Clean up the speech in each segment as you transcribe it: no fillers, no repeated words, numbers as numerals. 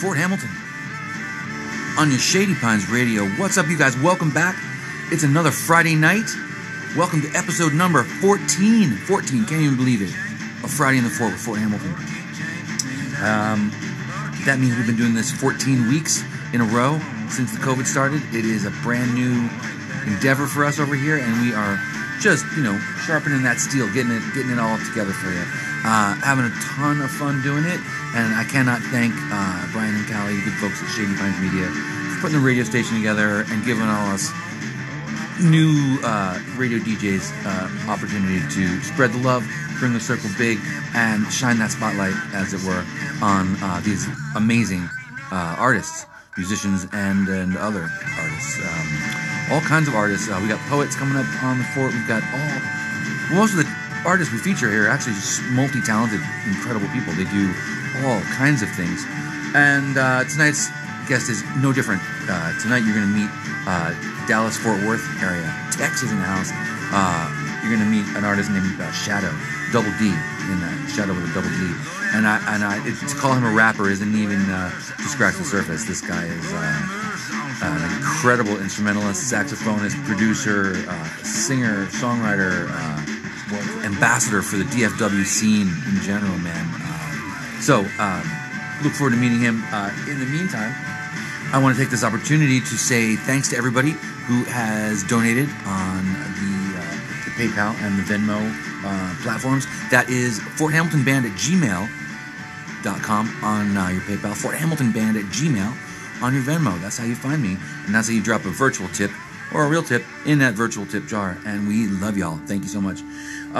Fort Hamilton on your Shady Pines Radio. What's up, you guys? Welcome back. It's another Friday night. Welcome to episode number 14. 14, can't even believe it. A Friday in the Fort with Fort Hamilton. That means we've been doing this 14 weeks in a row since the COVID started. It is a brand new endeavor for us over here, and we are just, you know, sharpening that steel, getting it all together for you. Having a ton of fun doing it, and I cannot thank Brian and Callie, the good folks at Shady Pines Media, for putting the radio station together and giving all us new radio DJs opportunity to spread the love, bring the circle big, and shine that spotlight, as it were, on these amazing artists, musicians, and other artists. All kinds of artists. We got poets coming up on the fort. We've got most of the artists we feature here are actually just multi-talented, incredible people. They do all kinds of things. And tonight's guest is no different. Tonight you're going to meet Dallas-Fort Worth area. Tex is in the house. You're going to meet an artist named Shadow, double D, in Shadow with a double D. And to call him a rapper isn't even to scratch the surface. This guy is... an incredible instrumentalist, saxophonist, producer, singer, songwriter, ambassador for the DFW scene in general, man. Look forward to meeting him. In the meantime, I want to take this opportunity to say thanks to everybody who has donated on the PayPal and the Venmo platforms. That is FortHamiltonBand@gmail.com on your PayPal, FortHamiltonBand@gmail.com. on your Venmo. That's how you find me, and that's how you drop a virtual tip or a real tip in that virtual tip jar. And we love y'all. Thank you so much. If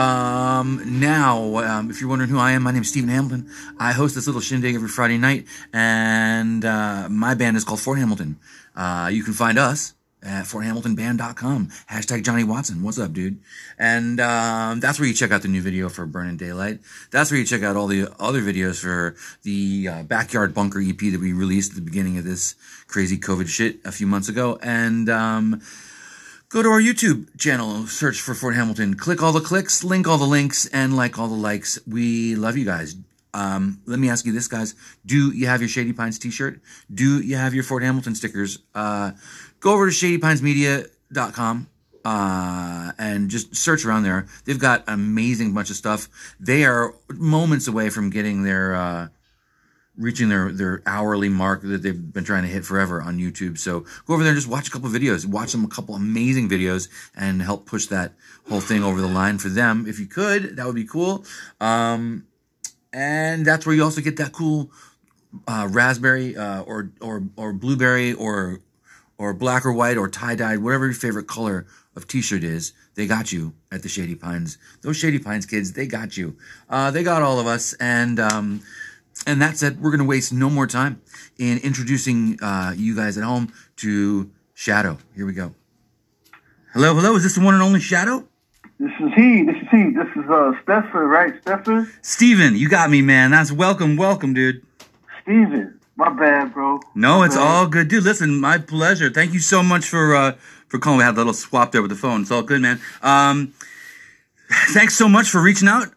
you're wondering who I am, my name is Stephen Hamilton. I host this little shindig every Friday night, and my band is called Fort Hamilton. You can find us at FortHamiltonBand.com. # Johnny Watson. What's up, dude? And that's where you check out the new video for Burning Daylight. That's where you check out all the other videos for the Backyard Bunker EP that we released at the beginning of this crazy COVID shit a few months ago. And go to our YouTube channel, search for Fort Hamilton. Click all the clicks, link all the links, and like all the likes. We love you guys. Let me ask you this, guys. Do you have your Shady Pines t-shirt? Do you have your Fort Hamilton stickers? Go over to shadypinesmedia.com and just search around there. They've got an amazing bunch of stuff. They are moments away from getting their reaching their hourly mark that they've been trying to hit forever on YouTube. So go over there and just watch a couple videos. Watch them a couple amazing videos and help push that whole thing over the line for them. If you could, that would be cool. And that's where you also get that cool raspberry or blueberry or black or white or tie-dyed, whatever your favorite color of t-shirt is. They got you at the Shady Pines. Those Shady Pines kids, they got you. They got all of us. And that said, we're going to waste no more time in introducing you guys at home to Shadow. Here we go. Hello, hello. Is this the one and only Shadow? This is he. This is Stefan, right? Stefan? Steven, you got me, man. That's welcome, dude. Steven. My bad, bro. No, it's all good. Dude, listen, my pleasure. Thank you so much for calling. We had a little swap there with the phone. It's all good, man. Thanks so much for reaching out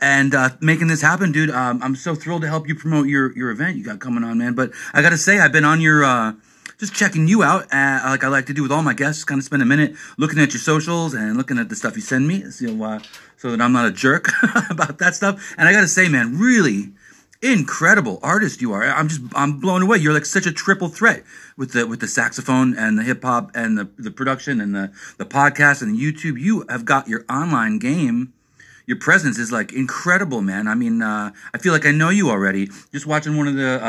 and making this happen, dude. I'm so thrilled to help you promote your event you got coming on, man. But I got to say, I've been on your just checking you out, like I like to do with all my guests, kind of spend a minute looking at your socials and looking at the stuff you send me so that I'm not a jerk about that stuff. And I got to say, man, really incredible artist you are. I'm blown away. You're like such a triple threat with the saxophone and the hip hop and the production and the podcast and the YouTube. You have got your online game. Your presence is like incredible, man. I mean, I feel like I know you already. Just watching one of the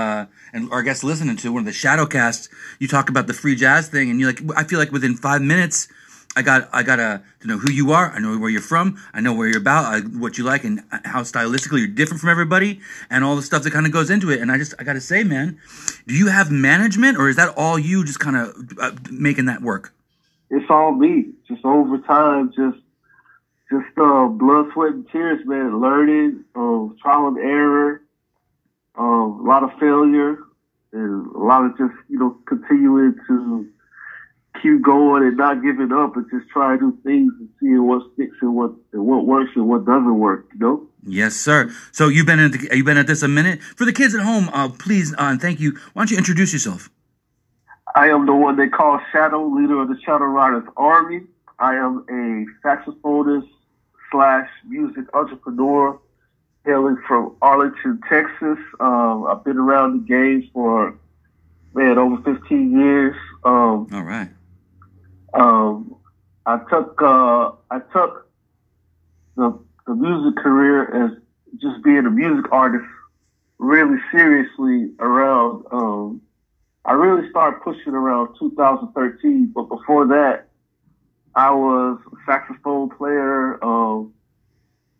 and our guests listening to one of the Shadowcasts, you talk about the free jazz thing, and you're like, I feel like within 5 minutes, I got to know who you are. I know where you're from. I know where you're about, what you like, and how stylistically you're different from everybody, and all the stuff that kind of goes into it. And I got to say, man, do you have management, or is that all you just kind of making that work? It's all me. Just over time, just blood, sweat, and tears, man. Learning, trial and error, a lot of failure, and a lot of just, you know, continuing to keep going and not giving up and just trying new things and seeing what sticks and what works and what doesn't work, you know? Yes, sir. So you've been at this a minute. For the kids at home, please and thank you. Why don't you introduce yourself? I am the one they call Shadow, leader of the Shadow Riders Army. I am a saxophonist / music entrepreneur, hailing from Arlington, Texas. I've been around the game for over 15 years. All right. I took the music career as just being a music artist really seriously around. I really started pushing around 2013, but before that, I was a saxophone player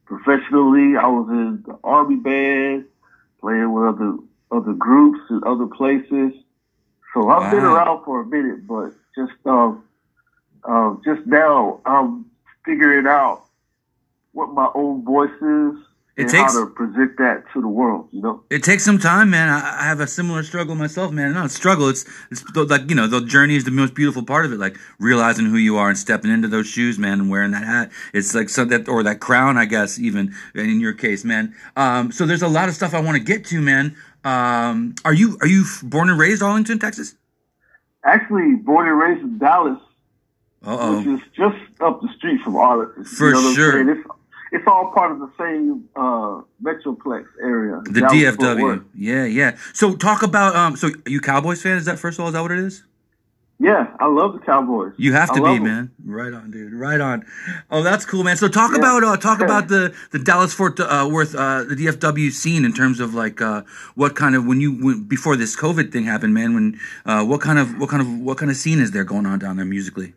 professionally. I was in the Army band, playing with other groups and other places. So I've been around for a minute, but just now I'm figuring out what my own voice is. How to present that to the world, you know? It takes some time, man. I have a similar struggle myself, man. Not a struggle. It's like, you know, the journey is the most beautiful part of it. Like realizing who you are and stepping into those shoes, man, and wearing that hat. It's like that crown, I guess, even in your case, man. So there's a lot of stuff I want to get to, man. Are you born and raised Arlington, Texas? Actually, born and raised in Dallas, which is just up the street from Arlington. For sure. It's all part of the same Metroplex area. The DFW. Yeah, yeah. So talk about so are you Cowboys fan? Is that first of all, is that what it is? Yeah, I love the Cowboys. You have to be, man. Right on, dude. Right on. Oh, that's cool, man. So talk about the Dallas Fort Worth the DFW scene in terms of like what kind of before this COVID thing happened, man, when what kind of scene is there going on down there musically?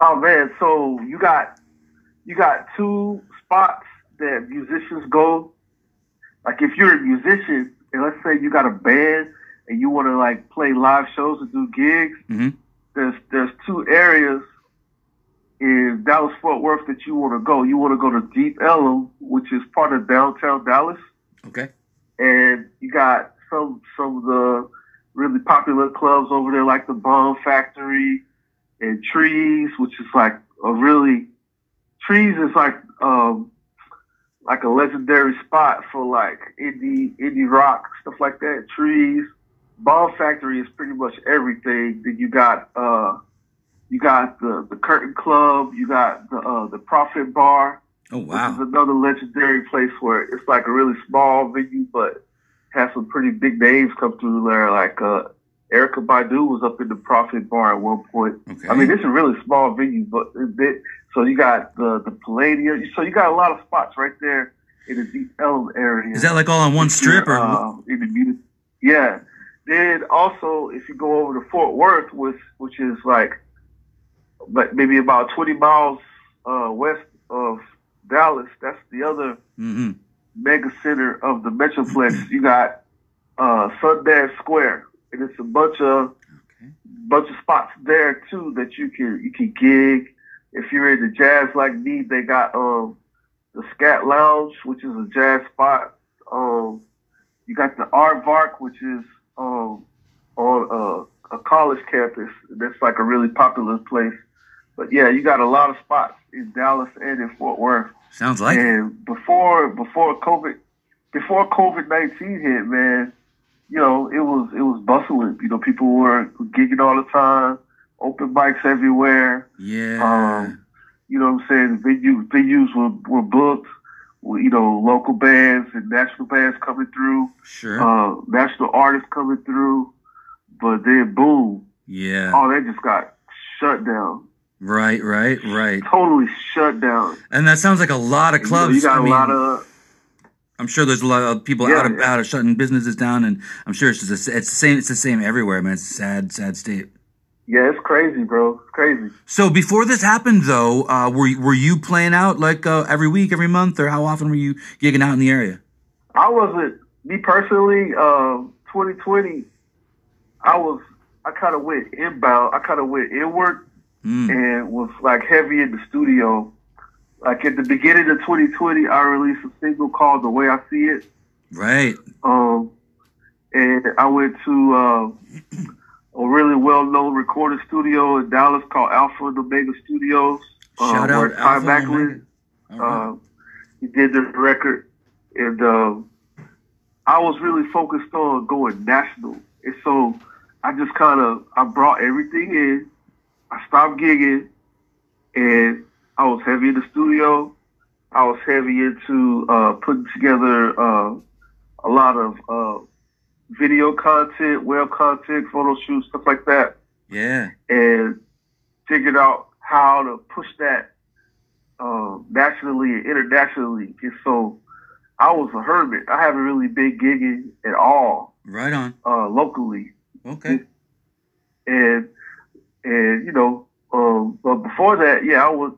Oh man, so you got two spots that musicians go. Like if you're a musician, and let's say you got a band and you want to like play live shows and do gigs, mm-hmm. there's two areas in Dallas Fort Worth that you want to go. You want to go to Deep Ellum, which is part of downtown Dallas. Okay. And you got some of the really popular clubs over there, like the Bomb Factory and Trees, which is like a really Trees is like a legendary spot for like indie rock, stuff like that. Trees. Bomb Factory is pretty much everything. Then you got the Curtain Club, you got the Prophet Bar. Oh wow. Which is another legendary place where it's like a really small venue but has some pretty big names come through there, like Erykah Badu was up in the Prophet Bar at one point. Okay. I mean, it's a really small venue, but so you got the Palladium. So you got a lot of spots right there in the Deep Ellum area. Is that like all on one strip? Or in the music? Yeah. Then also, if you go over to Fort Worth, which is like maybe about 20 miles west of Dallas, that's the other mm-hmm. mega center of the Metroplex. You got Sundance Square. And it's a bunch of spots there too that you can gig. If you're into jazz like me, they got the Scat Lounge, which is a jazz spot. You got the Art-Vark, which is on a college campus. That's like a really popular place. But yeah, you got a lot of spots in Dallas and in Fort Worth. Sounds like. And before COVID-19 hit, man. You know, it was bustling. You know, people were gigging all the time, open mics everywhere. Yeah. You know what I'm saying? Venues were booked with, you know, local bands and national bands coming through. Sure. National artists coming through. But then, boom. Yeah. Oh, that just got shut down. Right, right, right. Totally shut down. And that sounds like a lot of clubs. You know, I'm sure there's a lot of people out of shutting businesses down, and I'm sure it's the same everywhere, man. It's a sad state. Yeah, it's crazy, bro. It's crazy. So before this happened, though, were you playing out like every week, every month, or how often were you gigging out in the area? I wasn't. Me personally, 2020, I kind of went inbound. I kind of went inward and was like heavy in the studio. Like at the beginning of 2020, I released a single called "The Way I See It." Right. And I went to a really well-known recording studio in Dallas called Alpha Omega Studios. Shout out Ty Macklin. Right. He did this record, and I was really focused on going national. And so I just kind of, I brought everything in. I stopped gigging, and I was heavy in the studio. I was heavy into putting together a lot of video content, web content, photo shoots, stuff like that. Yeah. And figured out how to push that nationally and internationally. And so I was a hermit. I haven't really been gigging at all. Right on. Locally. Okay. And you know, but before that, yeah, I would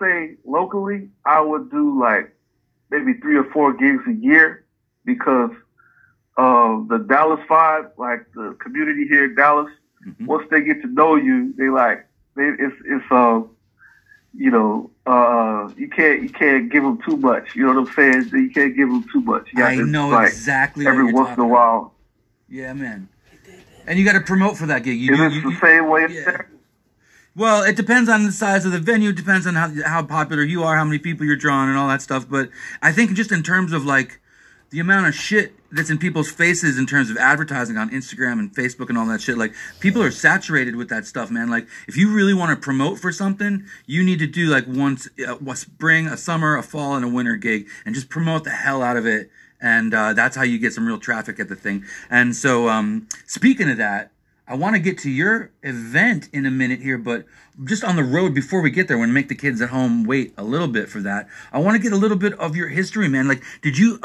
say locally, I would do like maybe 3 or 4 gigs a year, because the Dallas vibe, like the community here in Dallas, mm-hmm. once they get to know you, you can't give them too much. You know what I'm saying? You can't give them too much. You exactly. Every once in a while. Yeah, man. And you got to promote for that gig. Is it the same way? Yeah. Well, it depends on the size of the venue. It depends on how popular you are, how many people you're drawing, and all that stuff. But I think just in terms of like the amount of shit that's in people's faces in terms of advertising on Instagram and Facebook and all that shit, like people are saturated with that stuff, man. Like if you really want to promote for something, you need to do like once a spring, a summer, a fall, and a winter gig, and just promote the hell out of it. And that's how you get some real traffic at the thing. And so speaking of that, I want to get to your event in a minute here, but just on the road before we get there, when make the kids at home wait a little bit for that, I want to get a little bit of your history, man. Like, did you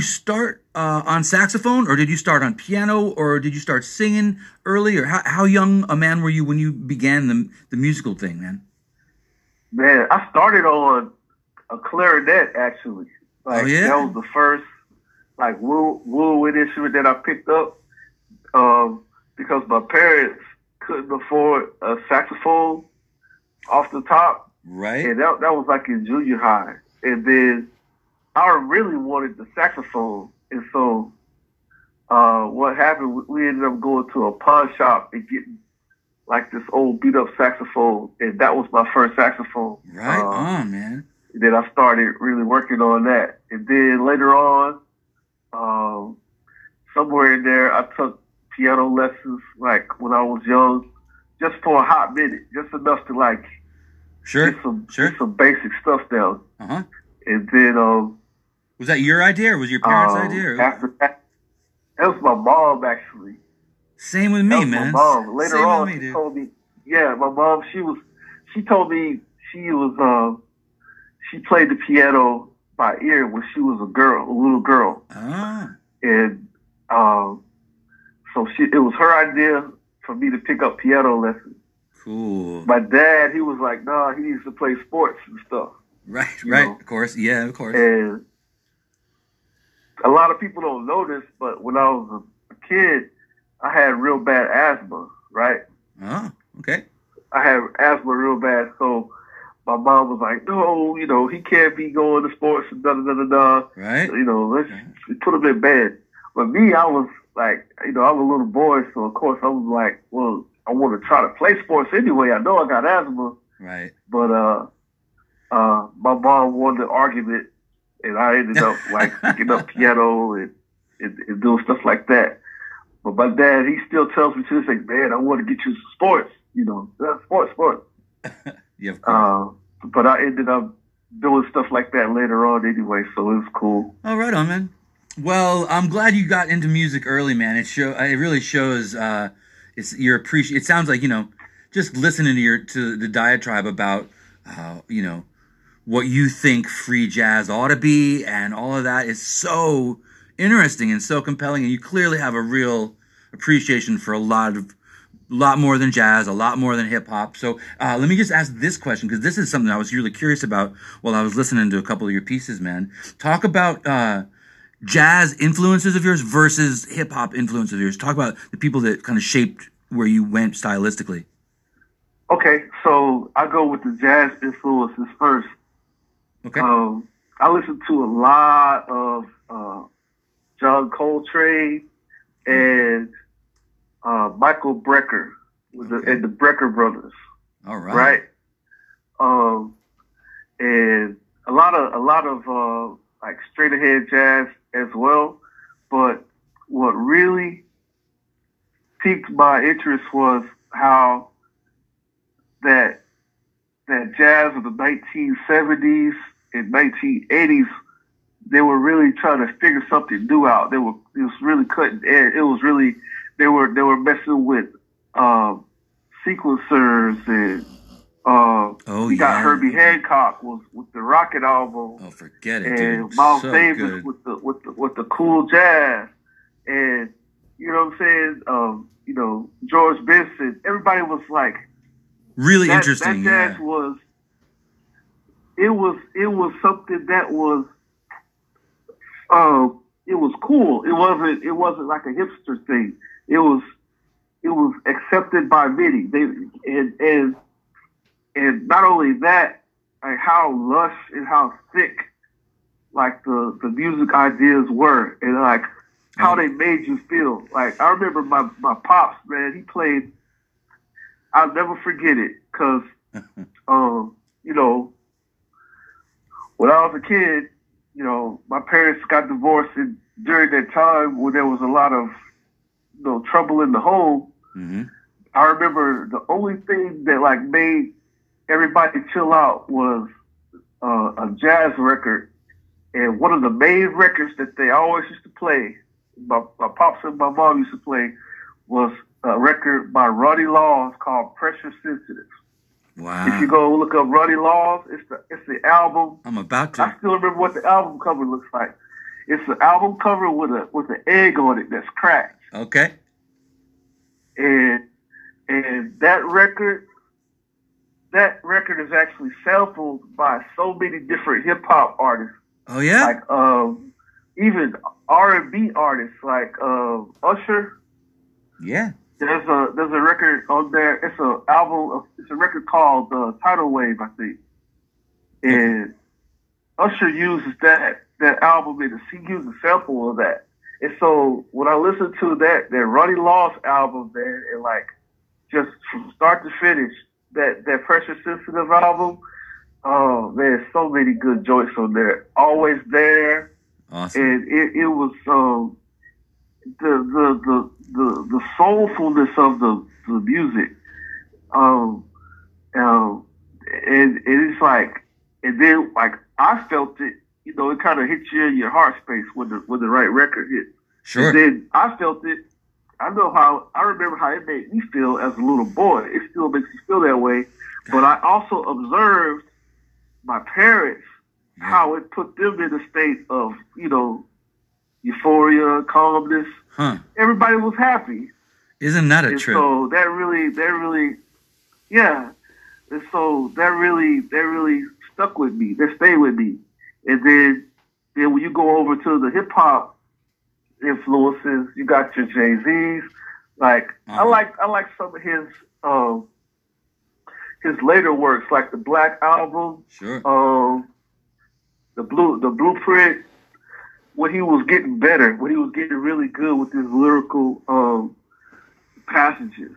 start on saxophone, or did you start on piano, or did you start singing early, or how young a man were you when you began the musical thing, man? Man, I started on a clarinet, actually. Like, oh, yeah? That was the first like woodwind instrument that I picked up. Because my parents couldn't afford a saxophone off the top. Right. And that was like in junior high. And then I really wanted the saxophone. And so what happened, we ended up going to a pawn shop and getting like this old beat up saxophone. And that was my first saxophone. Right on, man. And then I started really working on that. And then later on, somewhere in there, I took piano lessons, like when I was young, just for a hot minute, just enough to like get some basic stuff down. Uh-huh. And then was that your idea, or was your parents' idea? Or... After that was my mom, actually. Same with me, man. My mom. Later on, she told me, yeah, my mom. She told me she played the piano by ear when she was a little girl. Ah. And so it was her idea for me to pick up piano lessons. Cool. My dad, he was like, nah, he needs to play sports and stuff. Right, you know? Of course. Yeah, of course. And a lot of people don't know this, but when I was a kid, I had real bad asthma, right? Oh, okay. I had asthma real bad, so my mom was like, no, you know, he can't be going to sports and da-da-da-da-da. Right. You know, let's put him in bed. But me, I was like, you know, I'm a little boy, so of course I was like, well, I want to try to play sports anyway. I know I got asthma. Right. But my mom won the argument, and I ended up like picking up piano and doing stuff like that. But my dad, he still tells me to say, man, I want to get you some sports, you know, sports. Yeah, of course. But I ended up doing stuff like that later on anyway, so it was cool. Oh, right on, man. Well, I'm glad you got into music early, man. It really shows. It sounds like, you know, just listening to the diatribe about you know, what you think free jazz ought to be, and all of that is so interesting and so compelling. And you clearly have a real appreciation for a lot more than jazz, a lot more than hip hop. So let me just ask this question, because this is something I was really curious about while I was listening to a couple of your pieces, man. Talk about jazz influences of yours versus hip hop influences of yours. Talk about the people that kind of shaped where you went stylistically. Okay, so I go with the jazz influences first. Okay. I listen to a lot of John Coltrane and Michael Brecker and the Brecker brothers. All right. Right. And a lot of like straight ahead jazz as well. But what really piqued my interest was how that jazz of the 1970s and 1980s, they were really trying to figure something new out. It was really cutting edge. It was really, they were messing with sequencers and got Herbie Hancock was with the Rocket album. Oh, forget it, dude. And Miles Davis good. with the cool jazz, and you know what I'm saying. You know, George Benson. Everybody was like really interesting. That jazz was. It was something that was. It was cool. It wasn't like a hipster thing. It was accepted by many. And not only that, like how lush and how thick, like the music ideas were, and like how they made you feel. Like I remember my pops, man. He played. I'll never forget it because, you know, when I was a kid, you know, my parents got divorced, and during that time when there was a lot of, you know, trouble in the home. Mm-hmm. I remember the only thing that like made everybody chill out was a jazz record, and one of the main records that they always used to play, my pops and my mom used to play, was a record by Roddy Laws called Pressure Sensitive. Wow! If you go look up Roddy Laws, it's the album. I'm about to. I still remember what the album cover looks like. It's an album cover with an egg on it that's cracked. Okay. And that record. That record is actually sampled by so many different hip hop artists. Oh yeah, like even R&B artists like Usher. Yeah, there's a record on there. It's an album. It's a record called Tidal Wave, I think. And Usher uses that album in it. He used a sample of that. And so when I listened to that Roddy Laws album, man, and like just from start to finish. That Pressure Sensitive album, oh man, so many good joints on there. Always There, awesome. And it was the soulfulness of the music, and it's like, and then like I felt it, you know, it kind of hits you in your heart space when the right record hits. Sure. And then I felt it. I remember how it made me feel as a little boy. It still makes me feel that way. But I also observed my parents, how it put them in a state of, you know, euphoria, calmness. Huh. Everybody was happy. Isn't that a trip? So that really, and so that really stuck with me. That stayed with me. And then when you go over to the hip hop influences, you got your Jay-Z's. Like I like some of his later works, like the Black Album, sure. The Blueprint. When he was getting better, when he was getting really good with his lyrical passages,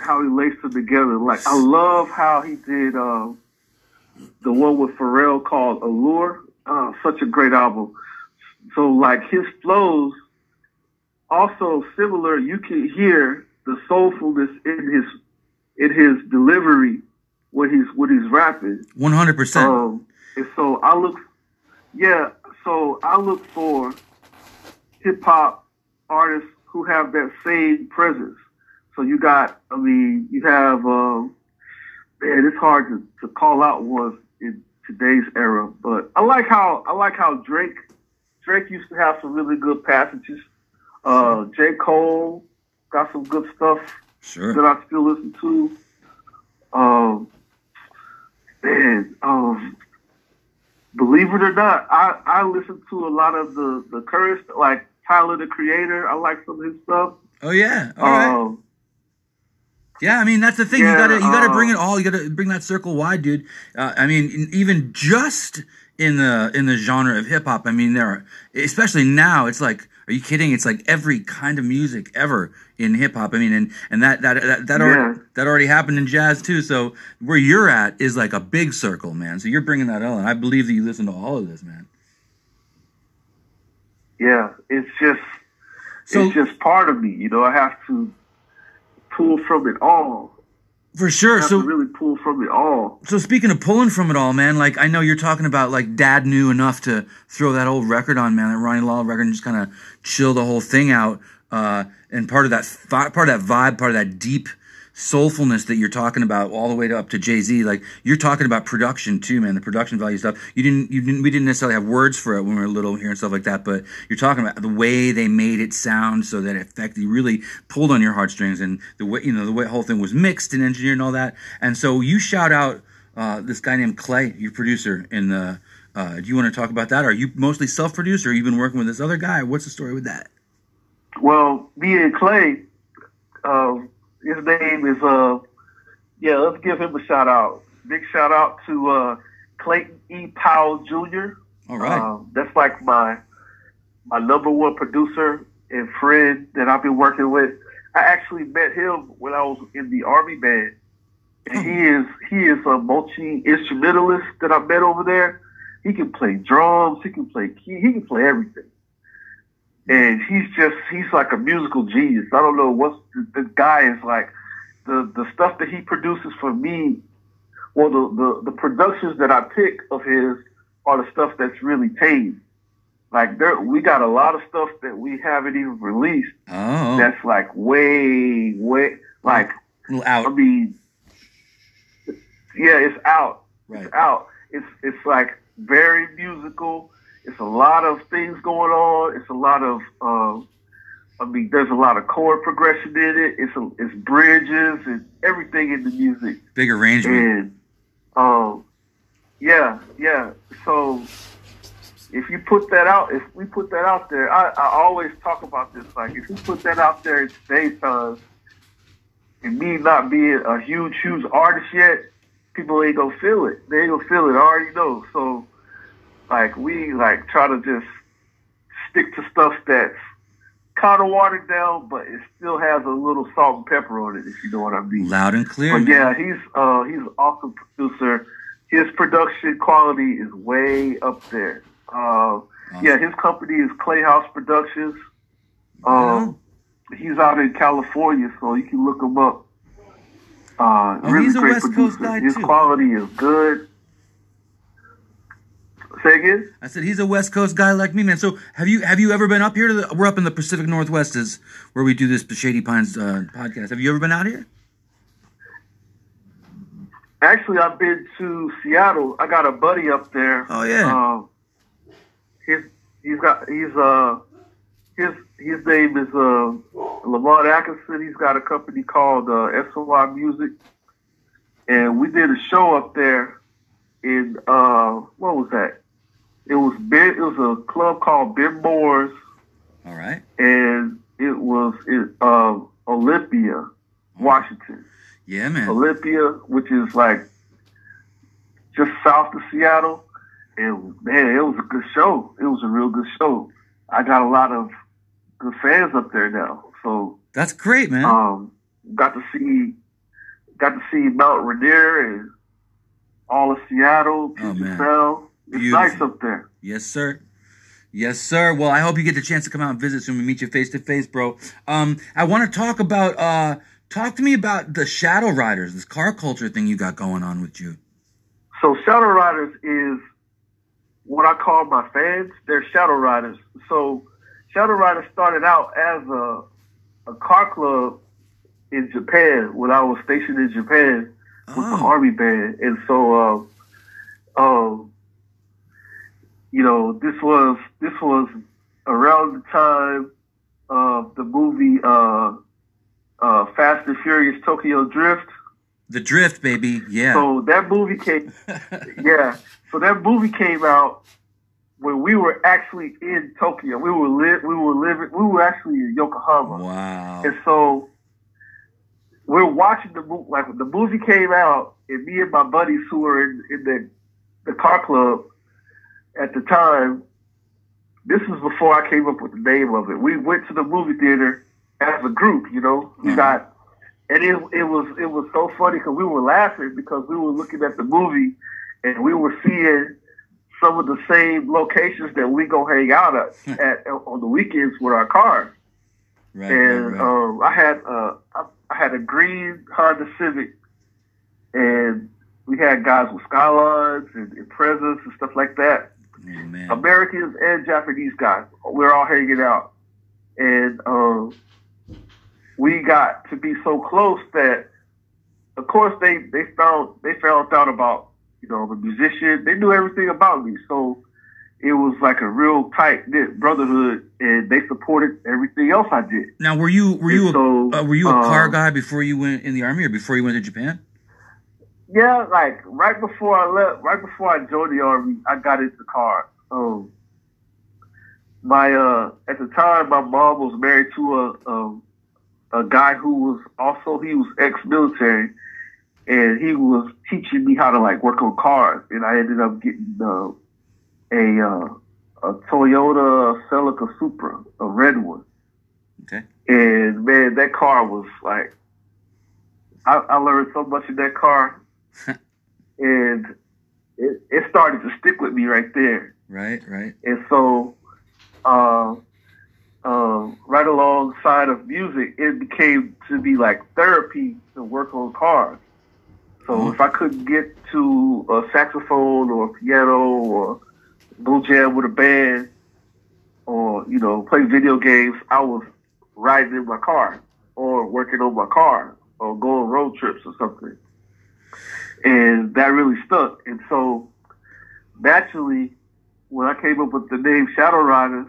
how he laced them together. Like I love how he did the one with Pharrell called Allure. Such a great album. So like his flows. Also similar, you can hear the soulfulness in his delivery when he's rapping. 100%. And so I look for hip hop artists who have that same presence. So you got, I mean, you have man, it's hard to call out ones in today's era, but I like how Drake used to have some really good passages. J. Cole got some good stuff that I still listen to. And believe it or not, I listen to a lot of the current, like Tyler the Creator. I like some of his stuff. Oh yeah, all right. Yeah, I mean that's the thing. Yeah, you gotta bring it all. You gotta bring that circle wide, dude. I mean, even just in the genre of hip hop. I mean, there are, especially now, it's like, are you kidding? It's like every kind of music ever in hip hop. I mean, and that yeah. that already happened in jazz too. So where you're at is like a big circle, man. So you're bringing that on. I believe that you listen to all of this, man. Yeah, it's just part of me. You know, I have to pull from it all. For sure. So really pull from it all. So speaking of pulling from it all, man, like I know you're talking about like dad knew enough to throw that old record on, man, that Ronnie Law record, and just kind of chill the whole thing out. And part of that vibe, part of that deep soulfulness that you're talking about, all the way up to Jay-Z. Like you're talking about production too, man, the production value stuff. We didn't necessarily have words for it when we were little here and stuff like that, but you're talking about the way they made it sound so that it effectively really pulled on your heartstrings, and the way, you know, the way the whole thing was mixed and engineered and all that. And so you shout out this guy named Clay, your producer, in the do you want to talk about that? Are you mostly self-produced, or you've been working with this other guy? What's the story with that? Well, me and Clay, his name is, yeah, let's give him a shout out. Big shout out to Clayton E. Powell Jr. All right. That's like my number one producer and friend that I've been working with. I actually met him when I was in the Army band. And he is a multi-instrumentalist that I met over there. He can play drums. He can play key. He can play everything. And he's like a musical genius. I don't know what's the guy is like. The stuff that he produces for me, or the productions that I pick of his, are the stuff that's really tame. Like we got a lot of stuff that we haven't even released. Oh. That's like way like out. I mean, yeah, it's out. Right. It's out. It's like very musical. It's a lot of things going on. It's a lot of, there's a lot of chord progression in it. It's bridges and everything in the music. Big arrangement. And, yeah. So if we put that out there, I always talk about this. Like, if you put that out there in today's time, and me not being a huge artist yet, people ain't gonna feel it. They ain't gonna feel it. I already know. So, like, we like try to just stick to stuff that's kind of watered down, but it still has a little salt and pepper on it, if you know what I mean. Loud and clear. But yeah, he's an awesome producer. His production quality is way up there. Yeah, his company is Clayhouse Productions. He's out in California, so you can look him up. Really great West producer. Coast guy his too. Quality is good. I said he's a West Coast guy like me, man. So have you ever been up here? We're up in the Pacific Northwest, is where we do this Shady Pines podcast. Have you ever been out here? Actually, I've been to Seattle. I got a buddy up there. Oh yeah. His name is Lamont Atkinson. He's got a company called SOY Music, and we did a show up there in what was that? It was a club called Ben Moore's. All right. And it was in Olympia, Washington. Yeah, man. Olympia, which is like just south of Seattle. And man, it was a good show. It was a real good show. I got a lot of good fans up there now. So that's great, man. Got to see Mount Rainier and all of Seattle. Puget Sound. It's nice up there. Yes, sir. Yes, sir. Well, I hope you get the chance to come out and visit soon. We meet you face to face, bro. I want to talk about, talk to me about the Shadow Riders, this car culture thing you got going on with you. So Shadow Riders is what I call my fans. They're Shadow Riders. So Shadow Riders started out as a car club in Japan when I was stationed in Japan with the Army band. And so, you know, this was around the time of the movie Fast and Furious Tokyo Drift. The Drift, baby, yeah. So that movie came, yeah. So that movie came out when we were actually in Tokyo. We were actually in Yokohama. Wow. And so we're watching the movie. Like, the movie came out, and me and my buddies who were in the car club, at the time, this was before I came up with the name of it. We went to the movie theater as a group, you know. We got, and it was so funny because we were laughing because we were looking at the movie and we were seeing some of the same locations that we go hang out at on the weekends with our cars. Right, and right, right. I had a green Honda Civic, and we had guys with skylines and presents and stuff like that. Amen. Americans and Japanese guys, we're all hanging out, and we got to be so close that, of course, they found out about, you know, the musician. They knew everything about me, so it was like a real tight knit brotherhood, and they supported everything else I did. Now, were you a car guy before you went in the army, or before you went to Japan? Yeah, like right before I left, right before I joined the army, I got into cars. At the time, my mom was married to a guy who was also, he was ex-military, and he was teaching me how to like work on cars, and I ended up getting a Toyota Celica Supra, a red one. Okay. And man, that car was like, I learned so much in that car, and it started to stick with me right there. Right, right. And so, right alongside of music, it became to be like therapy to work on cars. So if I couldn't get to a saxophone or a piano or go jam with a band or, you know, play video games, I was riding in my car or working on my car or going road trips or something. And that really stuck. And so naturally, when I came up with the name Shadow Riders,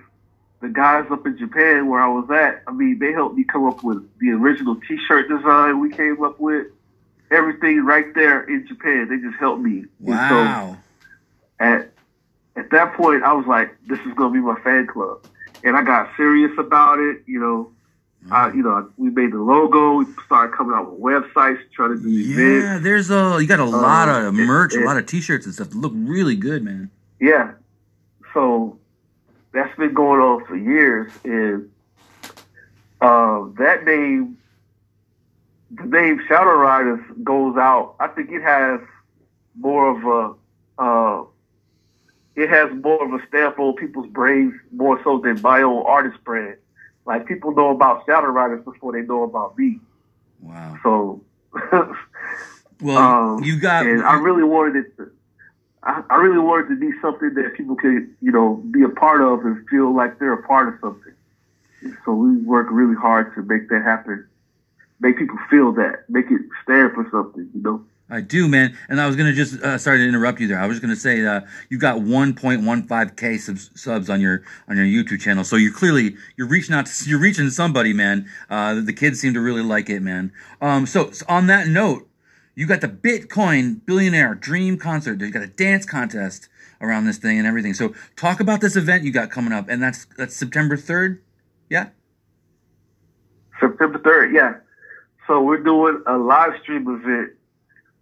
the guys up in Japan where I was at, I mean, they helped me come up with the original T-shirt design we came up with. Everything right there in Japan. They just helped me. Wow. And so at that point, I was like, this is going to be my fan club. And I got serious about it. You know, we made the logo. We started coming out with websites, trying to do events. Yeah, there's you got a lot of merch, a lot of T-shirts and stuff that look really good, man. Yeah. So that's been going on for years, and that name, the name Shadow Riders, goes out. I think it has more of a stamp on people's brains more so than my own artist brand. Like, people know about Shadow Riders before they know about me. Wow. So, well, you got. And I really wanted it to. I really wanted to be something that people could, you know, be a part of and feel like they're a part of something. So we work really hard to make that happen, make people feel that, make it stand for something, you know. I do, man. And I was going to just sorry to interrupt you there. I was just going to say you've got 1.15k subs on your YouTube channel, so you're clearly you're reaching somebody, man. The kids seem to really like it, man. So on that note, you got the Bitcoin Billionaire Dream Concert. You got a dance contest around this thing and everything. So talk about this event you got coming up, and that's September 3rd, yeah? September 3rd, yeah. So we're doing a live stream event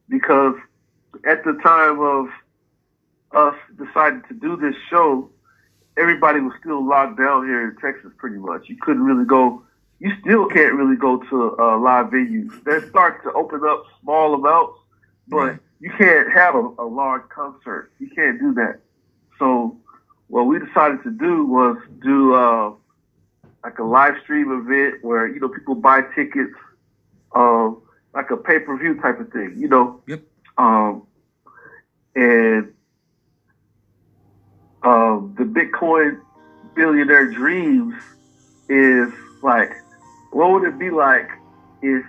because at the time of us deciding to do this show, everybody was still locked down here in Texas pretty much. You couldn't really go. You still can't really go to live venues. They're starting to open up small amounts, but you can't have a large concert. You can't do that. So what we decided to do was do like a live stream event where, you know, people buy tickets, like a pay-per-view type of thing, you know. Yep. The Bitcoin Billionaire Dreams is like, what would it be like if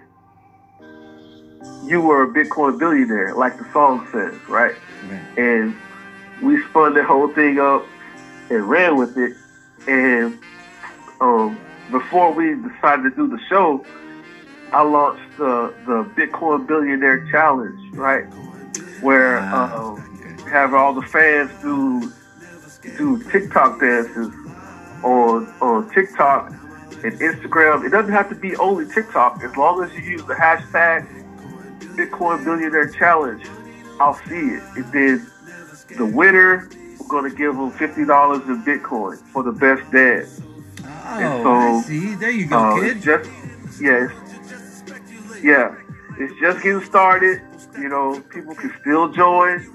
you were a Bitcoin billionaire, like the song says, right? Mm-hmm. And we spun the whole thing up and ran with it. And before we decided to do the show, I launched the Bitcoin Billionaire Challenge, right? Where have all the fans do TikTok dances on TikTok and Instagram. It doesn't have to be only TikTok. As long as you use the hashtag Bitcoin Billionaire Challenge, I'll see it. And then the winner we're going to give them $50 in Bitcoin for the best dad. Oh, so, I see. There you go, kid. It's just getting started. You know, people can still join.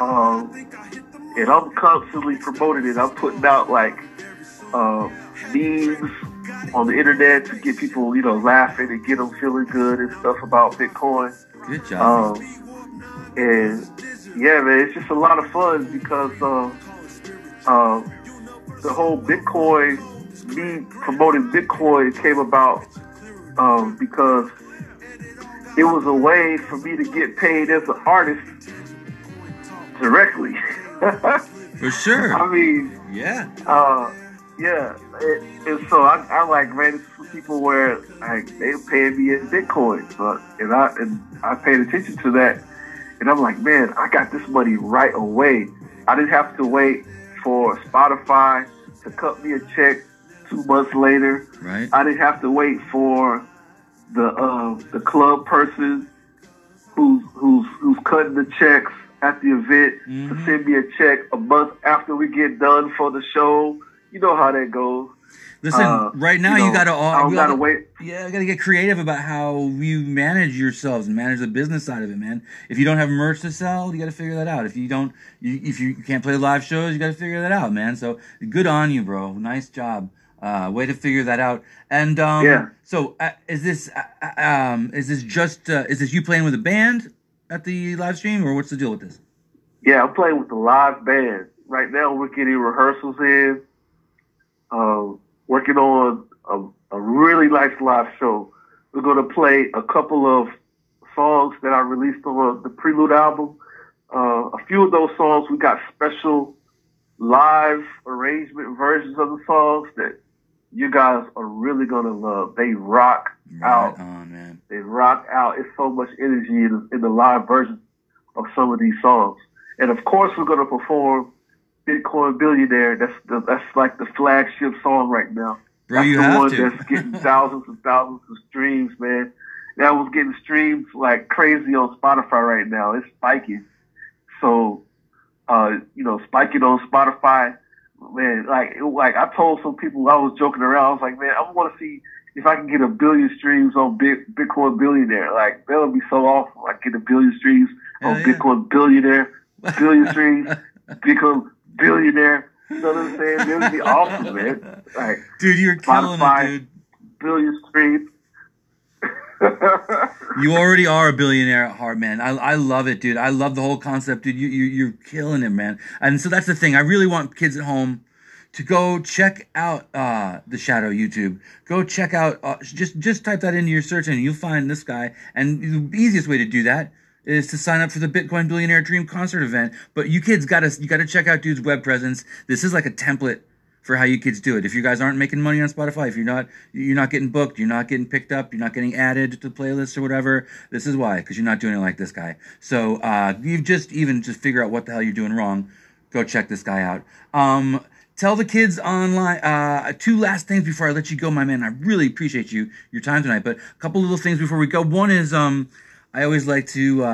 And I'm constantly promoting it. I'm putting out, like, memes on the internet to get people, you know, laughing and get them feeling good and stuff about Bitcoin. Good job. And yeah, man, it's just a lot of fun because the whole Bitcoin, me promoting Bitcoin came about because it was a way for me to get paid as an artist directly. For sure. I mean, yeah. And so I like ran into some people where they paid me in Bitcoin, but and I paid attention to that, and I'm like, man, I got this money right away. I didn't have to wait for Spotify to cut me a check 2 months later. Right. I didn't have to wait for the club person who's cutting the checks at the event to send me a check a month after we get done for the show. You know how that goes. Listen, right now you gotta wait. Yeah, you gotta get creative about how you manage yourselves and manage the business side of it, man. If you don't have merch to sell, you gotta figure that out. If you don't, if you can't play live shows, you gotta figure that out, man. So good on you, bro. Nice job. Way to figure that out. And so is this you playing with a band at the live stream, or what's the deal with this? Yeah, I'm playing with the live band right now. We're getting rehearsals in. Working on a really nice live show. We're going to play a couple of songs that I released on the Prelude album. A few of those songs, we got special live arrangement versions of the songs that you guys are really going to love. They rock out. On, man. They rock out. It's so much energy in the live version of some of these songs. And of course, we're going to perform Bitcoin Billionaire. That's like the flagship song right now. Bro, that's that's getting thousands and thousands of streams, man. That was getting streams like crazy on Spotify right now. It's spiking. So, spiking on Spotify, man. Like I told some people, I was joking around. I was like, man, I want to see if I can get 1 billion streams on Bitcoin Billionaire. Like, that would be so awful. Like, get 1 billion streams on Bitcoin Billionaire, billion streams, Bitcoin Billionaire, you know what I'm saying? It would be awesome, man. Like, dude, you're killing it, dude. Billion streams. You already are a billionaire at heart, man. I love it, dude. I love the whole concept, dude. You're killing it, man. And so that's the thing. I really want kids at home to go check out the Shadow YouTube. Go check out. Just type that into your search, and you'll find this guy. And the easiest way to do that is to sign up for the Bitcoin Billionaire Dream Concert event. But you kids gotta check out dude's web presence. This is like a template for how you kids do it. If you guys aren't making money on Spotify, if you're not getting booked, you're not getting picked up, you're not getting added to playlists or whatever, this is why, because you're not doing it like this guy. So you just figure out what the hell you're doing wrong. Go check this guy out. Tell the kids online, two last things before I let you go, my man. I really appreciate your time tonight, but a couple little things before we go. One is, I always like to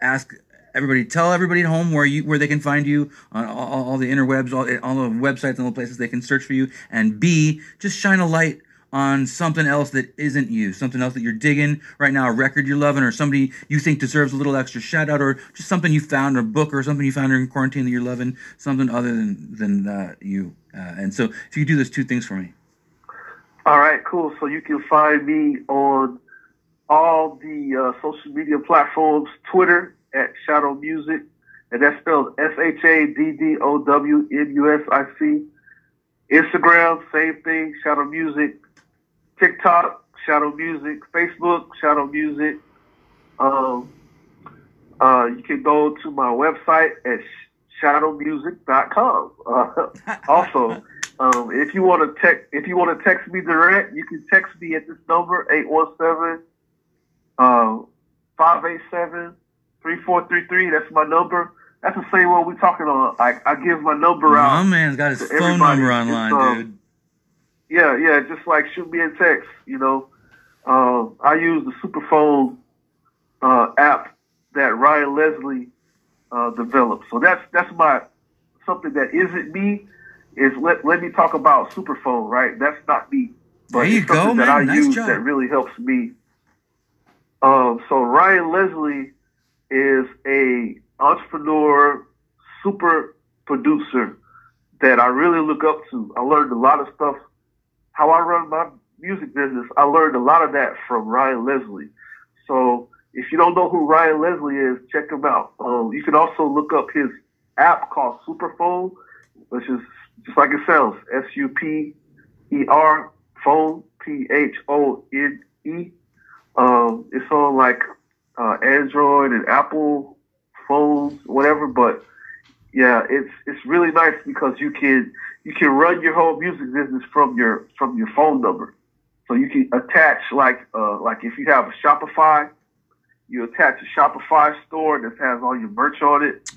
ask everybody, tell everybody at home where they can find you on all the interwebs, all the websites and all the places they can search for you. And B, just shine a light on something else that isn't you, something else that you're digging right now, a record you're loving, or somebody you think deserves a little extra shout out, or just something you found, or a book, or something you found during quarantine that you're loving, something other than you. And so if you could do those two things for me. All right, cool. So you can find me on all the social media platforms, Twitter @ShadowMusic, and that's spelled ShadowMusic. Instagram, same thing, Shadow Music. TikTok, Shadow Music. Facebook, Shadow Music. You can go to my website at shadowmusic.com. Also, if you want to text me direct, you can text me at this number, 817. 587-3433. That's my number. That's the same one we're talking on. I give my number out. My man's got his phone number online, dude. Yeah. Just like shoot me a text. You know, I use the Superphone app that Ryan Leslie developed. So that's my something that isn't me is let me talk about Superphone, right? That's not me. But there you it's go, man. That I nice use job. That really helps me. So Ryan Leslie is a entrepreneur, super producer that I really look up to. I learned a lot of stuff. How I run my music business, I learned a lot of that from Ryan Leslie. So if you don't know who Ryan Leslie is, check him out. You can also look up his app called Superphone, which is just like it sounds, S-U-P-E-R, phone, P-H-O-N-E. It's on like Android and Apple phones, whatever. But yeah, it's really nice because you can run your whole music business from your phone number. So you can attach like if you have a Shopify, you attach a Shopify store that has all your merch on it.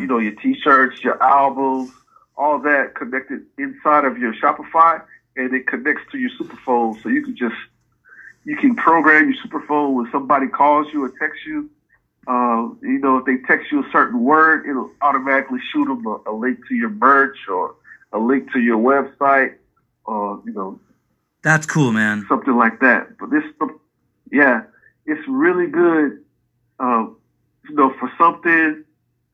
You know, your T-shirts, your albums, all that connected inside of your Shopify, and it connects to your Superphone. So you can program your Superphone when somebody calls you or texts you. You know, if they text you a certain word, it'll automatically shoot them a link to your merch or a link to your website, or you know. That's cool, man. Something like that. But this, yeah. It's really good, you know, for something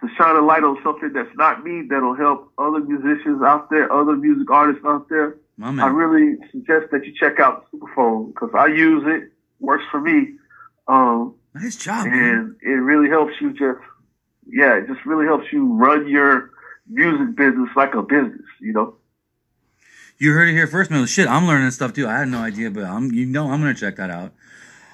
to shine a light on something that's not me, that'll help other musicians out there, other music artists out there. My man. I really suggest that you check out Superphone because I use it, works for me. Nice job, man. And it really helps you it just really helps you run your music business like a business, you know. You heard it here first, man. Shit, I'm learning stuff too. I had no idea, but I'm going to check that out.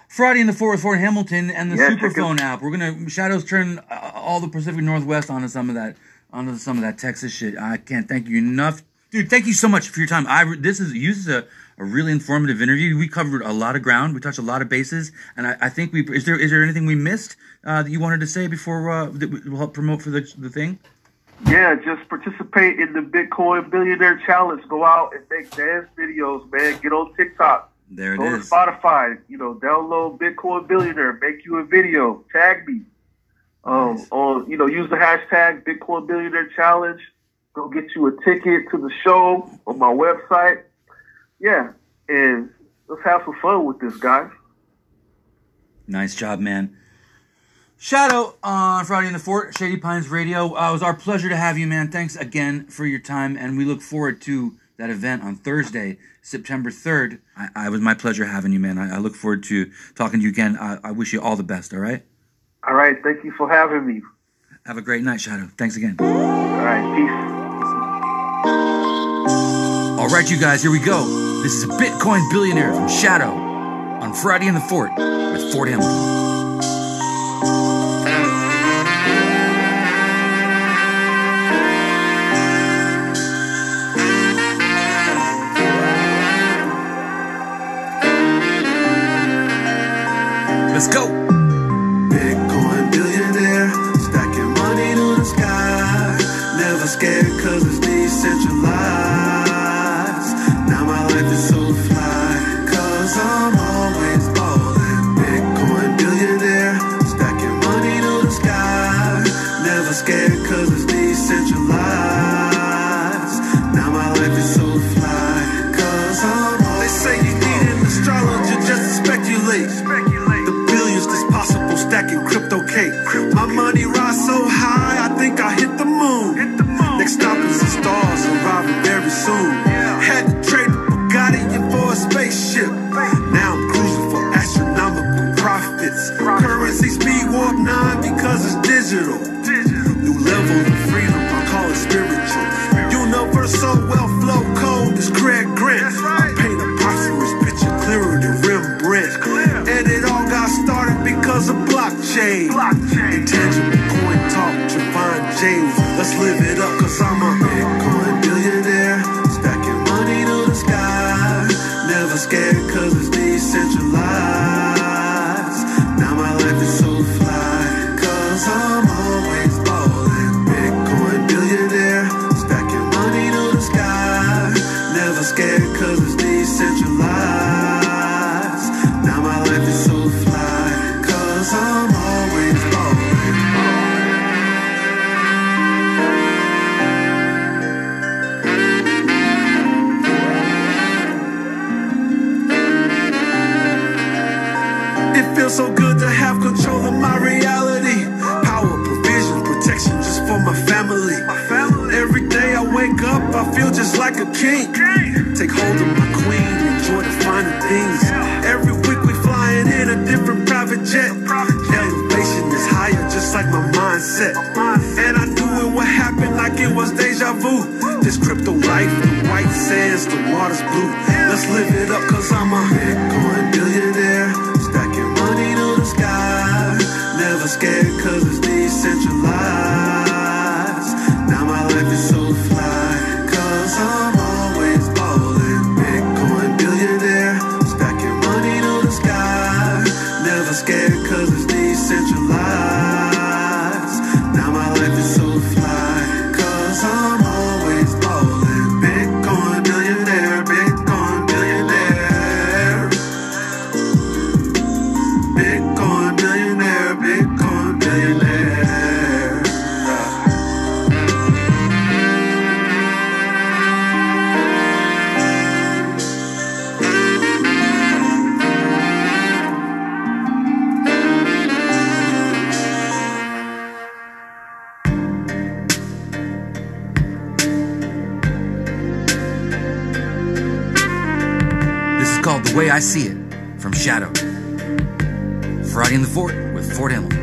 Friday in the Fort with Fort Hamilton and the Superphone app. We're gonna Shadows turn all the Pacific Northwest onto some of that Texas shit. I can't thank you enough, dude. Thank you so much for your time. This is a really informative interview. We covered a lot of ground. We touched a lot of bases, and I think we is there anything we missed that you wanted to say before that will help promote for the thing? Yeah, just participate in the Bitcoin Billionaire Challenge. Go out and make dance videos, man. Get on TikTok. There it is. Go to Spotify, you know, download Bitcoin Billionaire, make you a video, tag me. Nice. You know, use the hashtag Bitcoin Billionaire Challenge. Go get you a ticket to the show on my website. Yeah, and let's have some fun with this, guys. Nice job, man. Shadow on Friday in the Fort, Shady Pines Radio. It was our pleasure to have you, man. Thanks again for your time, and we look forward to that event on Thursday, September 3rd. It was my pleasure having you, man. I look forward to talking to you again. I wish you all the best, all right? All right. Thank you for having me. Have a great night, Shadow. Thanks again. All right. Peace. All right, you guys, here we go. This is a Bitcoin Billionaire from Shadow on Friday in the Fort with Fort Hamilton. Let's go. Bitcoin billionaire, stacking money to the sky. Never scared cause it's decentralized. Now my life is so fly cause I'm always ballin'. Bitcoin billionaire, stacking money to the sky. Never scared cause it's decentralized. Now my life is so fly cause I'm always. They say you need an astrologer just to speculate. Stacking crypto cake. My money rise so high, I think I hit the moon. Next stop is the stars, arriving very soon. Had to trade a Bugatti for a spaceship. Now I'm cruising for astronomical profits. Currency speed warp 9 because it's digital. New level of freedom, I call it spiritual. Universe so well flow cold is Craig Grant. I paint a prosperous picture clearer than Rembrandt. And it all got started because of blockchain. Intangible coin talk, Javon James. Let's live it up, cause I'm a Bitcoin billionaire. Stacking money to the sky. Never scared, cause it's decentralized. Now my life is so fly, cause I'm always ballin'. Bitcoin billionaire. Stacking money to the sky. Never scared, cause it's decentralized. Now my life is so fly, cause I'm always on. feels so good to have control of my reality. Power, provision, protection just for my family. Every day I wake up, I feel just like a king. Take hold of my queen, enjoy the finer things. Every week we flying in a different private jet. Elevation is higher just like my mindset. And I knew it would happen like it was deja vu. This crypto life, the white sands, the water's blue. Let's live it up, cause I'm a Bitcoin billionaire. Stacking money to the sky. Never scared, cause it's decentralized. Now my life is so fly, cause I'm always all in. Bitcoin billionaire. Stacking money to the sky. Never scared, cause it's decentralized. Now my life is so fly, cause I'm I see it from Shadow. Friday in the Fort with Fort Hamilton.